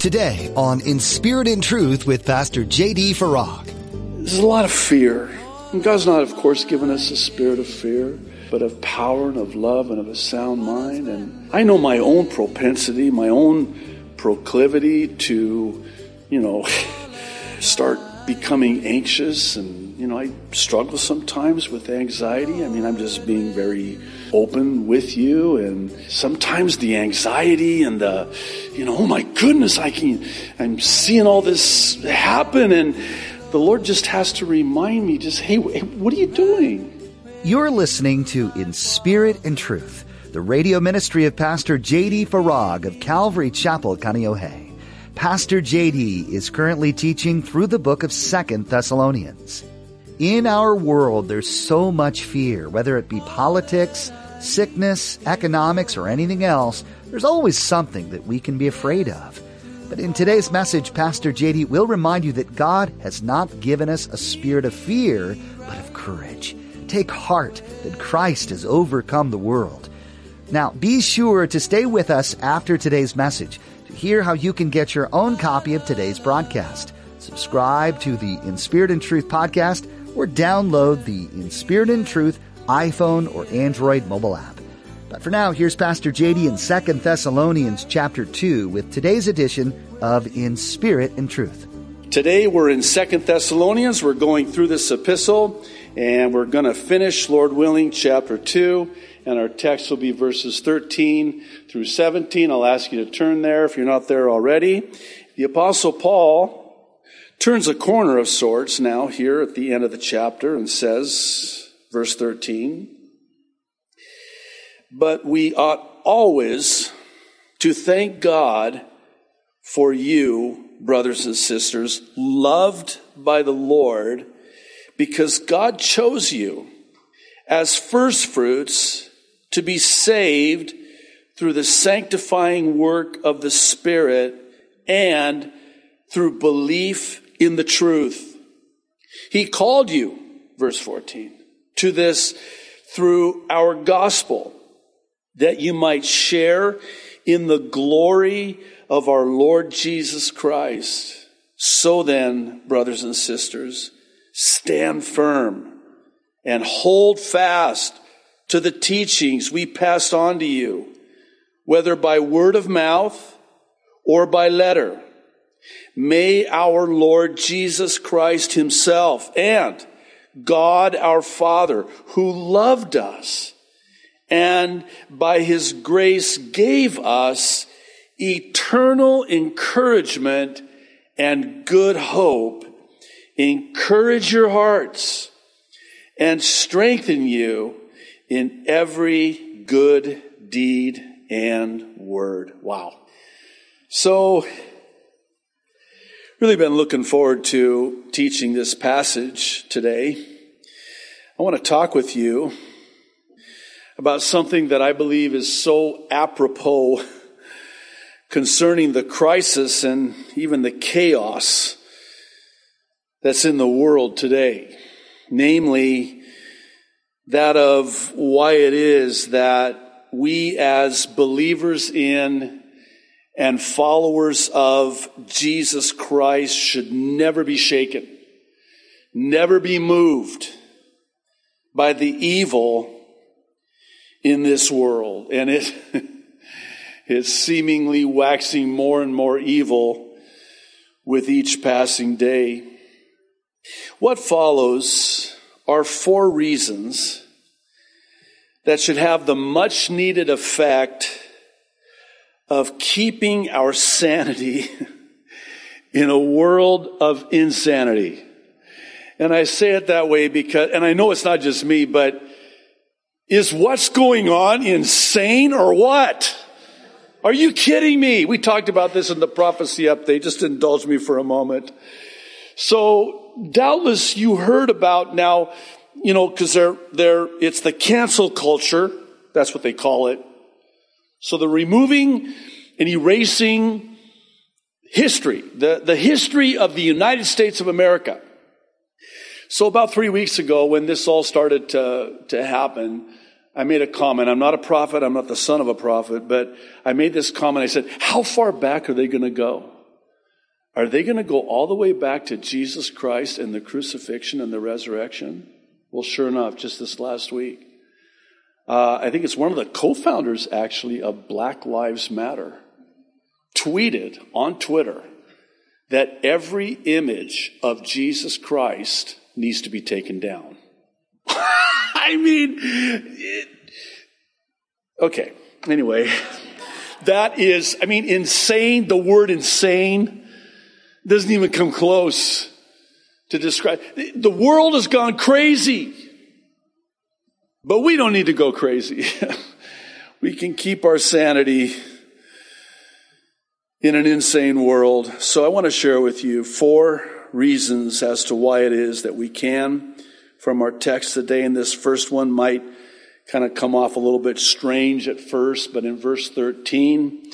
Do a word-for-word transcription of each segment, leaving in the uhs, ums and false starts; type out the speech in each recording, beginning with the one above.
Today on In Spirit and Truth with Pastor J D Farag. There's a lot of fear. And God's not, of course, given us a spirit of fear, but of power and of love and of a sound mind. And I know my own propensity, my own proclivity to, you know, start becoming anxious, and you know, I struggle sometimes with anxiety. I mean, I'm just being very open with you, and sometimes the anxiety and the, you know, oh my goodness, I can, I'm seeing all this happen, and the Lord just has to remind me, just, hey, what are you doing? You're listening to In Spirit and Truth, the radio ministry of Pastor J D Farag of Calvary Chapel, Kaneohe. Pastor J D is currently teaching through the book of Second Thessalonians. In our world, there's so much fear, whether it be politics, sickness, economics, or anything else. There's always something that we can be afraid of. But in today's message, Pastor J D will remind you that God has not given us a spirit of fear, but of courage. Take heart that Christ has overcome the world. Now, be sure to stay with us after today's message. Hear how you can get your own copy of today's broadcast. Subscribe to the In Spirit and Truth podcast or download the In Spirit and Truth iPhone or Android mobile app. But for now, here's Pastor J D in Second Thessalonians chapter two with today's edition of In Spirit and Truth. Today we're in Second Thessalonians. We're going through this epistle and we're going to finish, Lord willing, chapter two. And our text will be verses thirteen through seventeen. I'll ask you to turn there if you're not there already. The Apostle Paul turns a corner of sorts now here at the end of the chapter and says, verse thirteen, "But we ought always to thank God for you, brothers and sisters, loved by the Lord, because God chose you as firstfruits to be saved through the sanctifying work of the Spirit and through belief in the truth. He called you," verse fourteen, "to this through our gospel, that you might share in the glory of our Lord Jesus Christ. So then, brothers and sisters, stand firm and hold fast to the teachings we passed on to you, whether by word of mouth or by letter. May our Lord Jesus Christ himself and God our Father, who loved us and by his grace gave us eternal encouragement and good hope, encourage your hearts and strengthen you in every good deed and word." Wow. So, really been looking forward to teaching this passage today. I want to talk with you about something that I believe is so apropos concerning the crisis and even the chaos that's in the world today. Namely, that of why it is that we as believers in and followers of Jesus Christ should never be shaken, never be moved by the evil in this world. And it is seemingly waxing more and more evil with each passing day. What follows are four reasons that should have the much needed effect of keeping our sanity in a world of insanity. And I say it that way because, and I know it's not just me, but is what's going on insane or what? Are you kidding me? We talked about this in the prophecy update. Just indulge me for a moment. So, doubtless you heard about now, you know, because they're, they're, it's the cancel culture. That's what they call it. So the removing and erasing history, the, the history of the United States of America. So about three weeks ago when this all started to, to happen, I made a comment. I'm not a prophet. I'm not the son of a prophet, but I made this comment. I said, how far back are they going to go? Are they going to go all the way back to Jesus Christ and the crucifixion and the resurrection? Well, sure enough, just this last week, uh, I think it's one of the co-founders, actually, of Black Lives Matter, tweeted on Twitter that every image of Jesus Christ needs to be taken down. I mean, it, okay, anyway, that is, I mean, insane. The word insane doesn't even come close to describe. The world has gone crazy, but we don't need to go crazy. We can keep our sanity in an insane world. So I want to share with you four reasons as to why it is that we can, from our text today. And this first one might kind of come off a little bit strange at first, but in verse thirteen,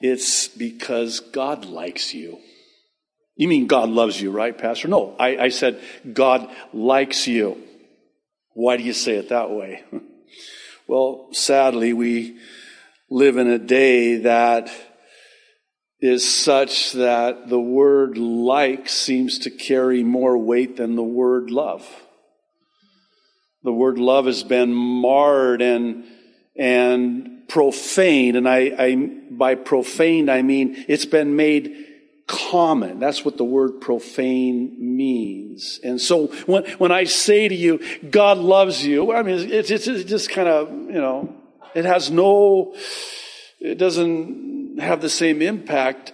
it's because God likes you. You mean God loves you, right, Pastor? No, I, I said God likes you. Why do you say it that way? Well, sadly, we live in a day that is such that the word like seems to carry more weight than the word love. The word love has been marred and and profaned, and I, I by profaned I mean it's been made common. That's what the word profane means. And so when when I say to you, God loves you, I mean it's it's, it's just kind of, you know, it has no, it doesn't have the same impact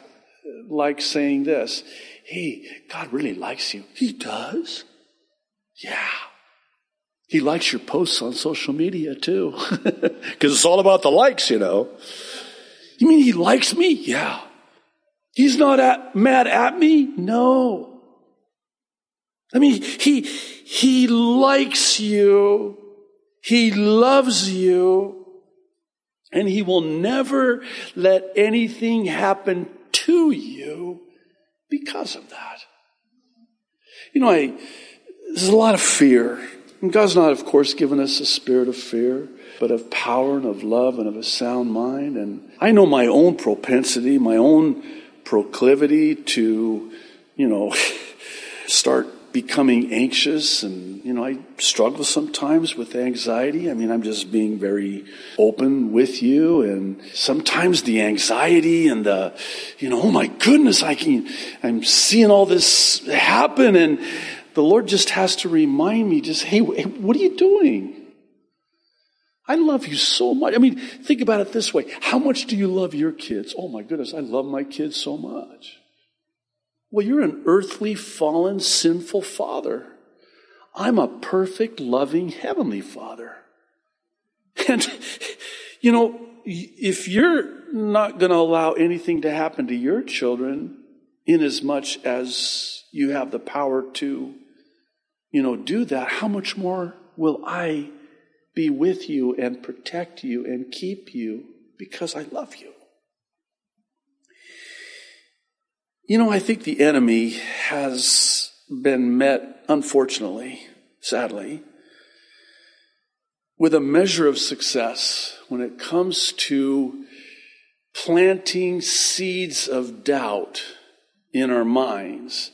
like saying this. Hey, God really likes you. He does. Yeah. He likes your posts on social media too. Because it's all about the likes, you know. You mean he likes me? Yeah. He's not at, mad at me? No. I mean, he, he likes you. He loves you. And he will never let anything happen to you because of that. You know, I, there's a lot of fear. And God's not, of course, given us a spirit of fear, but of power and of love and of a sound mind. And I know my own propensity, my own proclivity to, you know, start becoming anxious, and, you know, I struggle sometimes with anxiety. I mean, I'm just being very open with you, and sometimes the anxiety and the, you know, oh my goodness, I can, I'm seeing all this happen, and the Lord just has to remind me, just, hey, what are you doing? I love you so much. I mean, think about it this way. How much do you love your kids? Oh my goodness, I love my kids so much. Well, you're an earthly, fallen, sinful father. I'm a perfect, loving, heavenly father. And, you know, if you're not going to allow anything to happen to your children, in as much as you have the power to, you know, do that, how much more will I be with you and protect you and keep you because I love you? You know, I think the enemy has been met, unfortunately, sadly, with a measure of success when it comes to planting seeds of doubt in our minds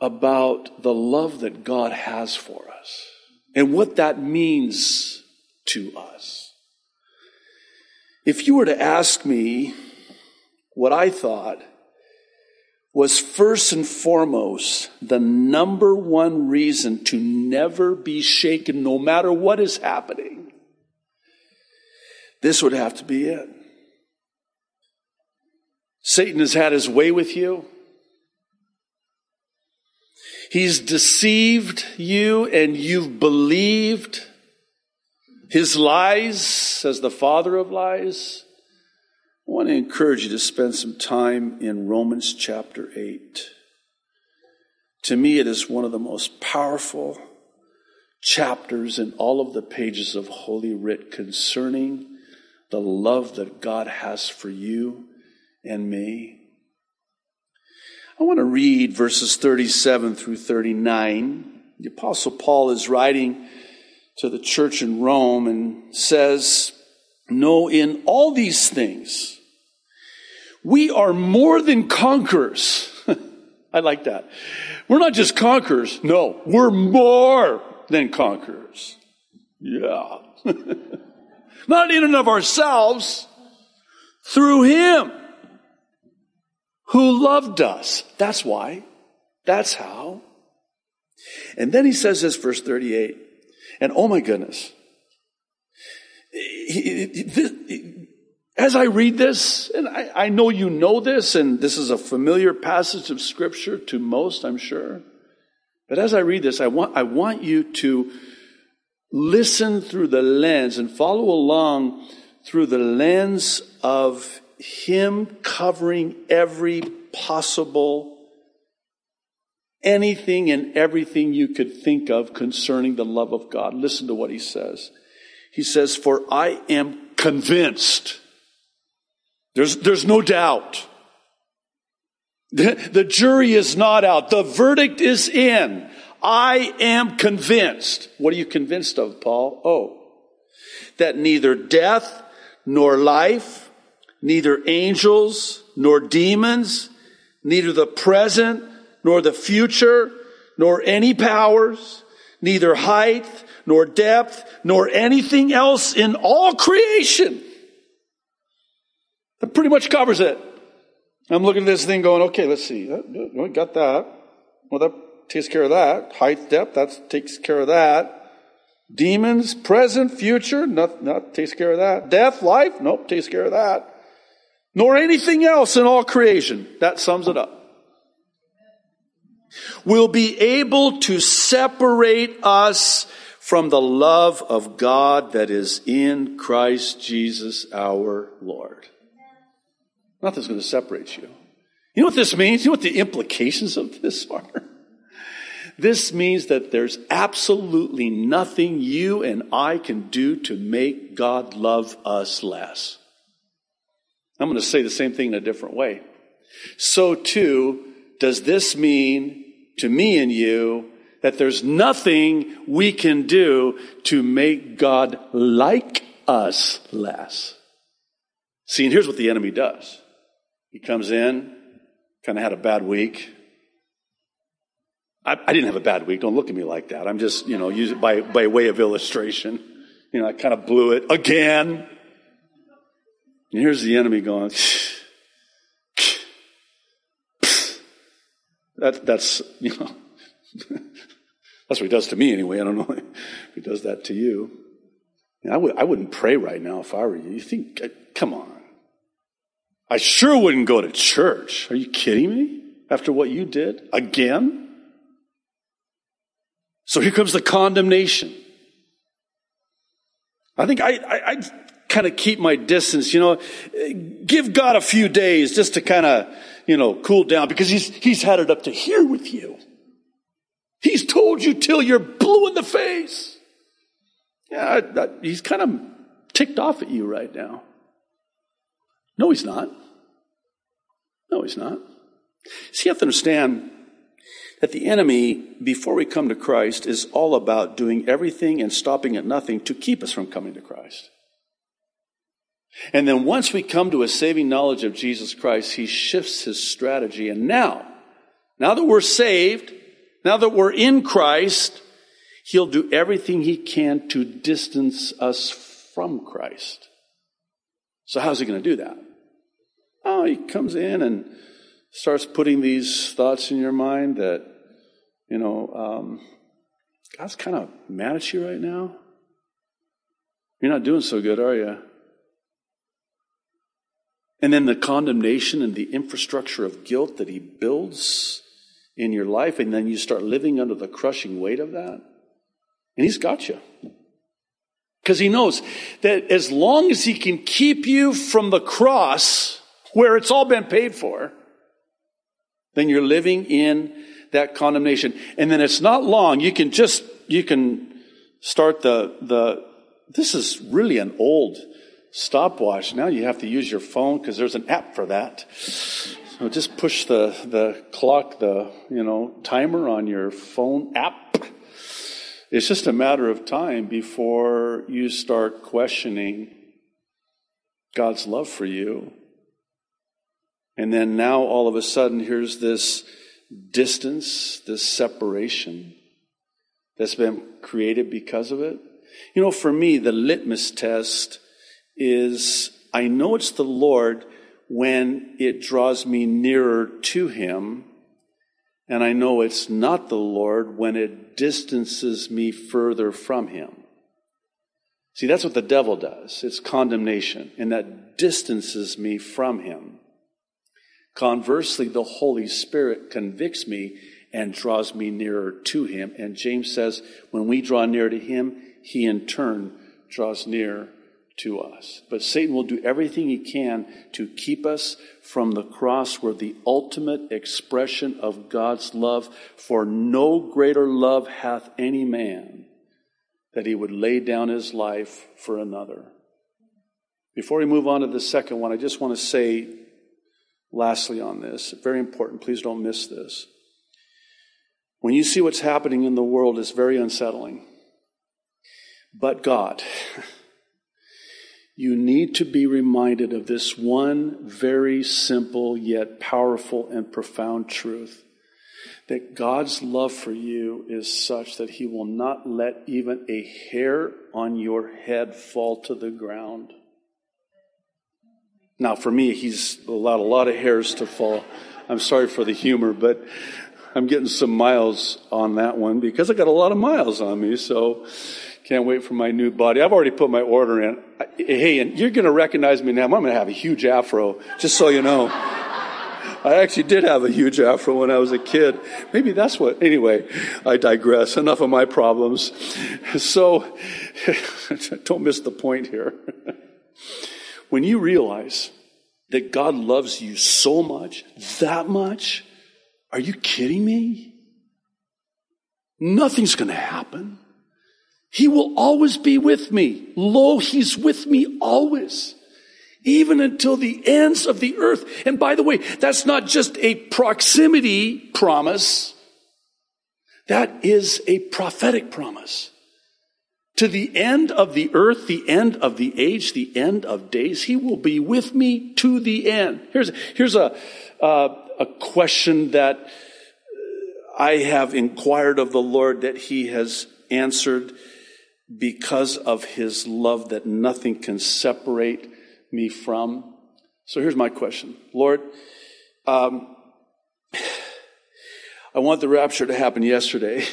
about the love that God has for us and what that means to us. If you were to ask me what I thought was first and foremost the number one reason to never be shaken, no matter what is happening, this would have to be it. Satan has had his way with you. He's deceived you, and you've believed his lies as the father of lies. I want to encourage you to spend some time in Romans chapter eight. To me, it is one of the most powerful chapters in all of the pages of Holy Writ concerning the love that God has for you and me. I want to read verses thirty-seven through thirty-nine. The Apostle Paul is writing to the church in Rome and says, "No, in all these things, We are more than conquerors. I like that. We're not just conquerors. No, we're more than conquerors. Yeah. Not in and of ourselves, through Him who loved us. That's why. That's how. And then he says this, verse thirty-eight. And oh my goodness. He, he, this, he, as I read this, and I, I know you know this, and this is a familiar passage of Scripture to most, I'm sure. But as I read this, I want, I want you to listen through the lens and follow along through the lens of Him covering every possible anything and everything you could think of concerning the love of God. Listen to what he says. He says, for I am convinced. There's, there's no doubt. The, the jury is not out. The verdict is in. I am convinced. What are you convinced of, Paul? Oh, that neither death nor life, neither angels nor demons, neither the present nor the future, nor any powers, neither height, nor depth, nor anything else in all creation. That pretty much covers it. I'm looking at this thing going, okay, let's see. Got that. Well, that takes care of that. Height, depth, that takes care of that. Demons, present, future, not, not takes care of that. Death, life, nope, takes care of that. Nor anything else in all creation. That sums it up. Will be able to separate us from the love of God that is in Christ Jesus our Lord. Nothing's going to separate you. You know what this means? You know what the implications of this are? This means that there's absolutely nothing you and I can do to make God love us less. I'm going to say the same thing in a different way. So too, does this mean to me and you that there's nothing we can do to make God like us less? See, and here's what the enemy does. He comes in, kind of had a bad week. I, I didn't have a bad week. Don't look at me like that. I'm just, you know, use it by, by way of illustration. You know, I kind of blew it again. And here's the enemy going, shh. That, that's, you know, that's what he does to me anyway. I don't know if he does that to you. And I, w- I wouldn't pray right now if I were you. You think, come on. I sure wouldn't go to church. Are you kidding me? After what you did? Again? So here comes the condemnation. I think I, I, I kind of keep my distance, you know. Give God a few days just to kind of, you know, cool down, because he's he's had it up to here with you. He's told you till you're blue in the face. Yeah, I, I, he's kind of ticked off at you right now. No, he's not. No, he's not. See, you have to understand that the enemy, before we come to Christ, is all about doing everything and stopping at nothing to keep us from coming to Christ. And then once we come to a saving knowledge of Jesus Christ, he shifts his strategy. And now, now that we're saved, now that we're in Christ, he'll do everything he can to distance us from Christ. So how's he going to do that? Oh, he comes in and starts putting these thoughts in your mind that, you know, um, God's kind of mad at you right now. You're not doing so good, are you? And then the condemnation and the infrastructure of guilt that he builds in your life, and then you start living under the crushing weight of that. And he's got you. Because he knows that as long as he can keep you from the cross, where it's all been paid for, then you're living in that condemnation. And then it's not long. You can just, you can start the, the, this is really an old stopwatch. Now you have to use your phone because there's an app for that. So just push the, the clock, the, you know, timer on your phone app. It's just a matter of time before you start questioning God's love for you And then now all of a sudden, here's this distance, this separation that's been created because of it. You know, for me, the litmus test is I know it's the Lord when it draws me nearer to Him, and I know it's not the Lord when it distances me further from Him. See, that's what the devil does. It's condemnation, and that distances me from Him. Conversely, the Holy Spirit convicts me and draws me nearer to Him. And James says, when we draw near to Him, He in turn draws near to us. But Satan will do everything he can to keep us from the cross, where the ultimate expression of God's love, for no greater love hath any man, that he would lay down his life for another. Before we move on to the second one, I just want to say, lastly on this, very important, please don't miss this. When you see what's happening in the world, it's very unsettling. But God, you need to be reminded of this one very simple yet powerful and profound truth, that God's love for you is such that He will not let even a hair on your head fall to the ground. Now, for me, He's allowed a lot of hairs to fall. I'm sorry for the humor, but I'm getting some miles on that one, because I got a lot of miles on me, so can't wait for my new body. I've already put my order in. Hey, and you're going to recognize me now. I'm going to have a huge afro, just so you know. I actually did have a huge afro when I was a kid. Maybe that's what, anyway, I digress. Enough of my problems. So, don't miss the point here. When you realize that God loves you so much, that much, are you kidding me? Nothing's going to happen. He will always be with me. Lo, He's with me always, even until the ends of the earth. And by the way, that's not just a proximity promise. That is a prophetic promise. To the end of the earth, the end of the age, the end of days, He will be with me to the end. Here's, here's a, uh, a question that I have inquired of the Lord that He has answered because of His love that nothing can separate me from. So here's my question. Lord, um, I want the rapture to happen yesterday.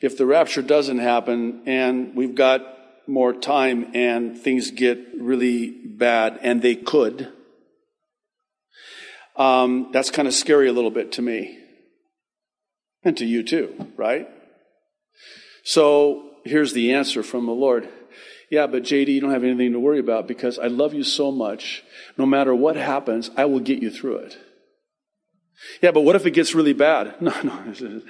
If the rapture doesn't happen and we've got more time and things get really bad, and they could, um, that's kind of scary a little bit to me, and to you too, right? So here's the answer from the Lord. Yeah, but J D, you don't have anything to worry about, because I love you so much. No matter what happens, I will get you through it. Yeah, but what if it gets really bad? No, no, no.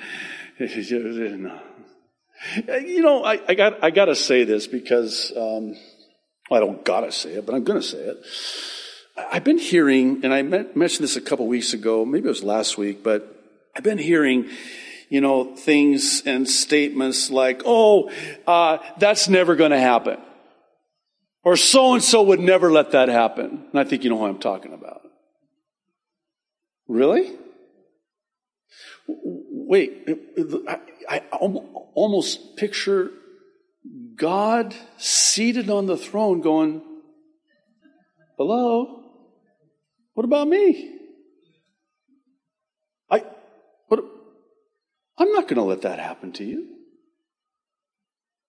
You know, I, I got I gotta say this because um, well, I don't gotta say it, but I'm gonna say it. I've been hearing, and I met, mentioned this a couple weeks ago, maybe it was last week, but I've been hearing, you know, things and statements like, "Oh, uh, that's never going to happen," or "So and so would never let that happen." And I think you know who I'm talking about. Really? Wait, I, I almost picture God seated on the throne going, "Hello, what about me? I, what, I'm not going to let that happen to you.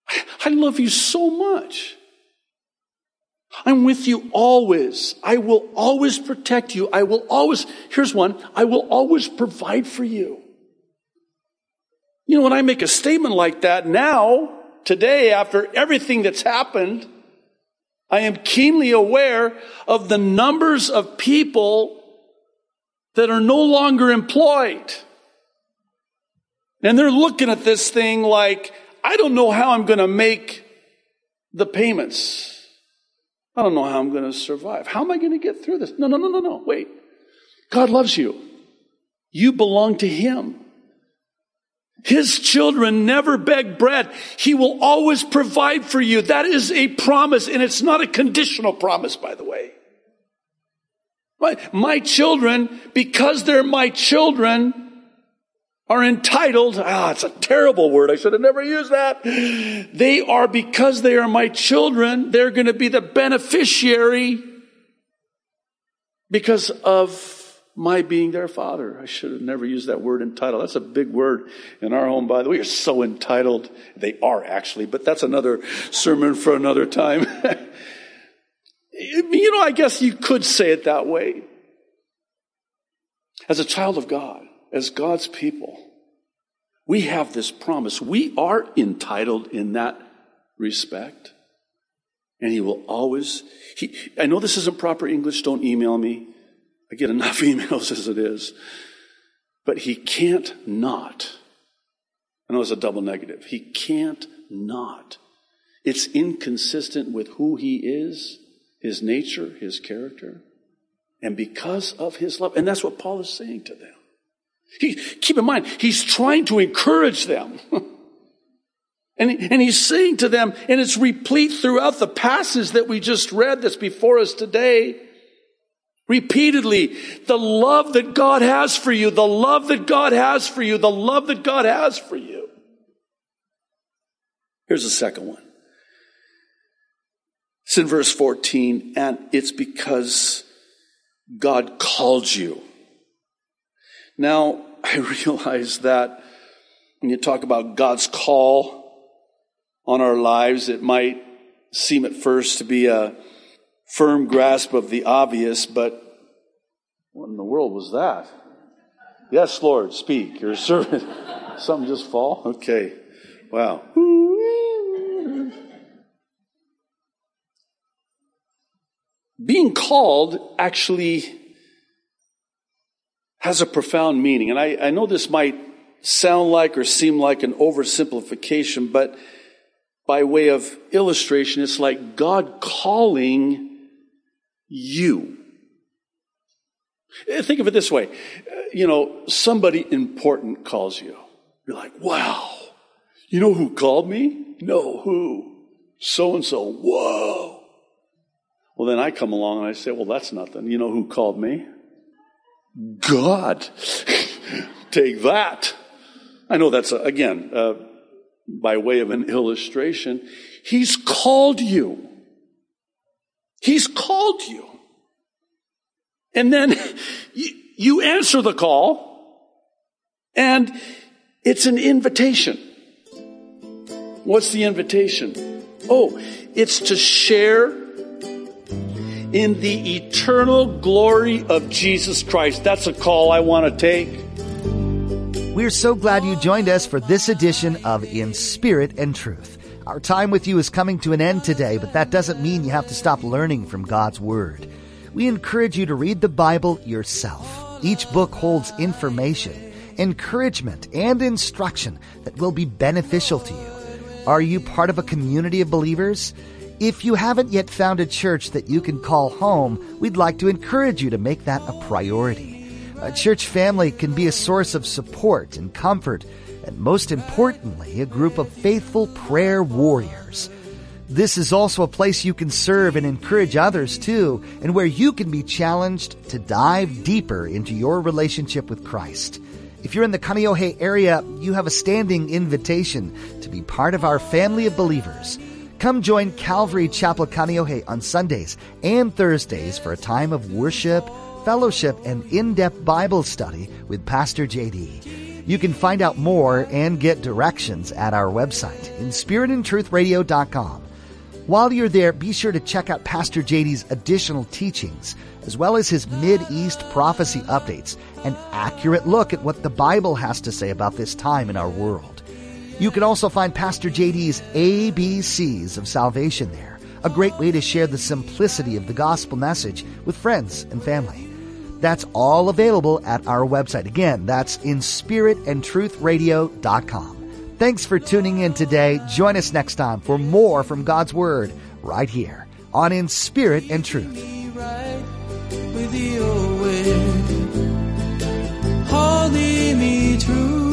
I, I love you so much. I'm with you always. I will always protect you. I will always," here's one, "I will always provide for you." You know, when I make a statement like that now, today, after everything that's happened, I am keenly aware of the numbers of people that are no longer employed. And they're looking at this thing like, I don't know how I'm going to make the payments. I don't know how I'm going to survive. How am I going to get through this? No, no, no, no, no. Wait. God loves you. You belong to Him. His children never beg bread. He will always provide for you. That is a promise, and it's not a conditional promise, by the way. But my children, because they're my children, are entitled, ah, it's a terrible word. I should have never used that. They are, because they are my children, they're going to be the beneficiary because of my being their father. I should have never used that word, entitled. That's a big word in our home, by the way. You're so entitled. They are, actually, but that's another sermon for another time. You know, I guess you could say it that way. As a child of God, as God's people, we have this promise. We are entitled in that respect. And he will always, he, I know this isn't proper English, don't email me. I get enough emails as it is. But he can't not. I know it's a double negative. He can't not. It's inconsistent with who he is, his nature, his character, and because of his love. And that's what Paul is saying to them. He, keep in mind, he's trying to encourage them. and, and he's saying to them, and it's replete throughout the passage that we just read that's before us today, repeatedly, the love that God has for you, the love that God has for you, the love that God has for you. Here's the second one. It's in verse fourteen, and it's because God called you. Now, I realize that when you talk about God's call on our lives, it might seem at first to be a firm grasp of the obvious, but what in the world was that? Yes, Lord, speak, your servant. Something just fall? Okay. Wow. Being called actually has a profound meaning. And I, I know this might sound like or seem like an oversimplification, but by way of illustration, it's like God calling you. Think of it this way. You know, somebody important calls you. You're like, wow, you know who called me? No, who? So-and-so. Whoa. Well, then I come along and I say, well, that's nothing. You know who called me? God. Take that. I know that's, a, again, uh, by way of an illustration. He's called you. He's called you. And then you, you answer the call, and it's an invitation. What's the invitation? Oh, it's to share in the eternal glory of Jesus Christ. That's a call I want to take. We're so glad you joined us for this edition of In Spirit and Truth. Our time with you is coming to an end today, but that doesn't mean you have to stop learning from God's Word. We encourage you to read the Bible yourself. Each book holds information, encouragement, and instruction that will be beneficial to you. Are you part of a community of believers? If you haven't yet found a church that you can call home, we'd like to encourage you to make that a priority. A church family can be a source of support and comfort, and most importantly, a group of faithful prayer warriors. This is also a place you can serve and encourage others too, and where you can be challenged to dive deeper into your relationship with Christ. If you're in the Kaneohe area, you have a standing invitation to be part of our family of believers. Come join Calvary Chapel Kaneohe on Sundays and Thursdays for a time of worship, fellowship, and in-depth Bible study with Pastor J D. You can find out more and get directions at our website, in spirit and truth radio dot com. While you're there, be sure to check out Pastor J D's additional teachings, as well as his Mideast prophecy updates, an accurate look at what the Bible has to say about this time in our world. You can also find Pastor J D's A B Cs of Salvation there, a great way to share the simplicity of the gospel message with friends and family. That's all available at our website. Again, that's in spirit and truth radio dot com. Thanks for tuning in today. Join us next time for more from God's Word right here on In Spirit and Truth. Holding me true.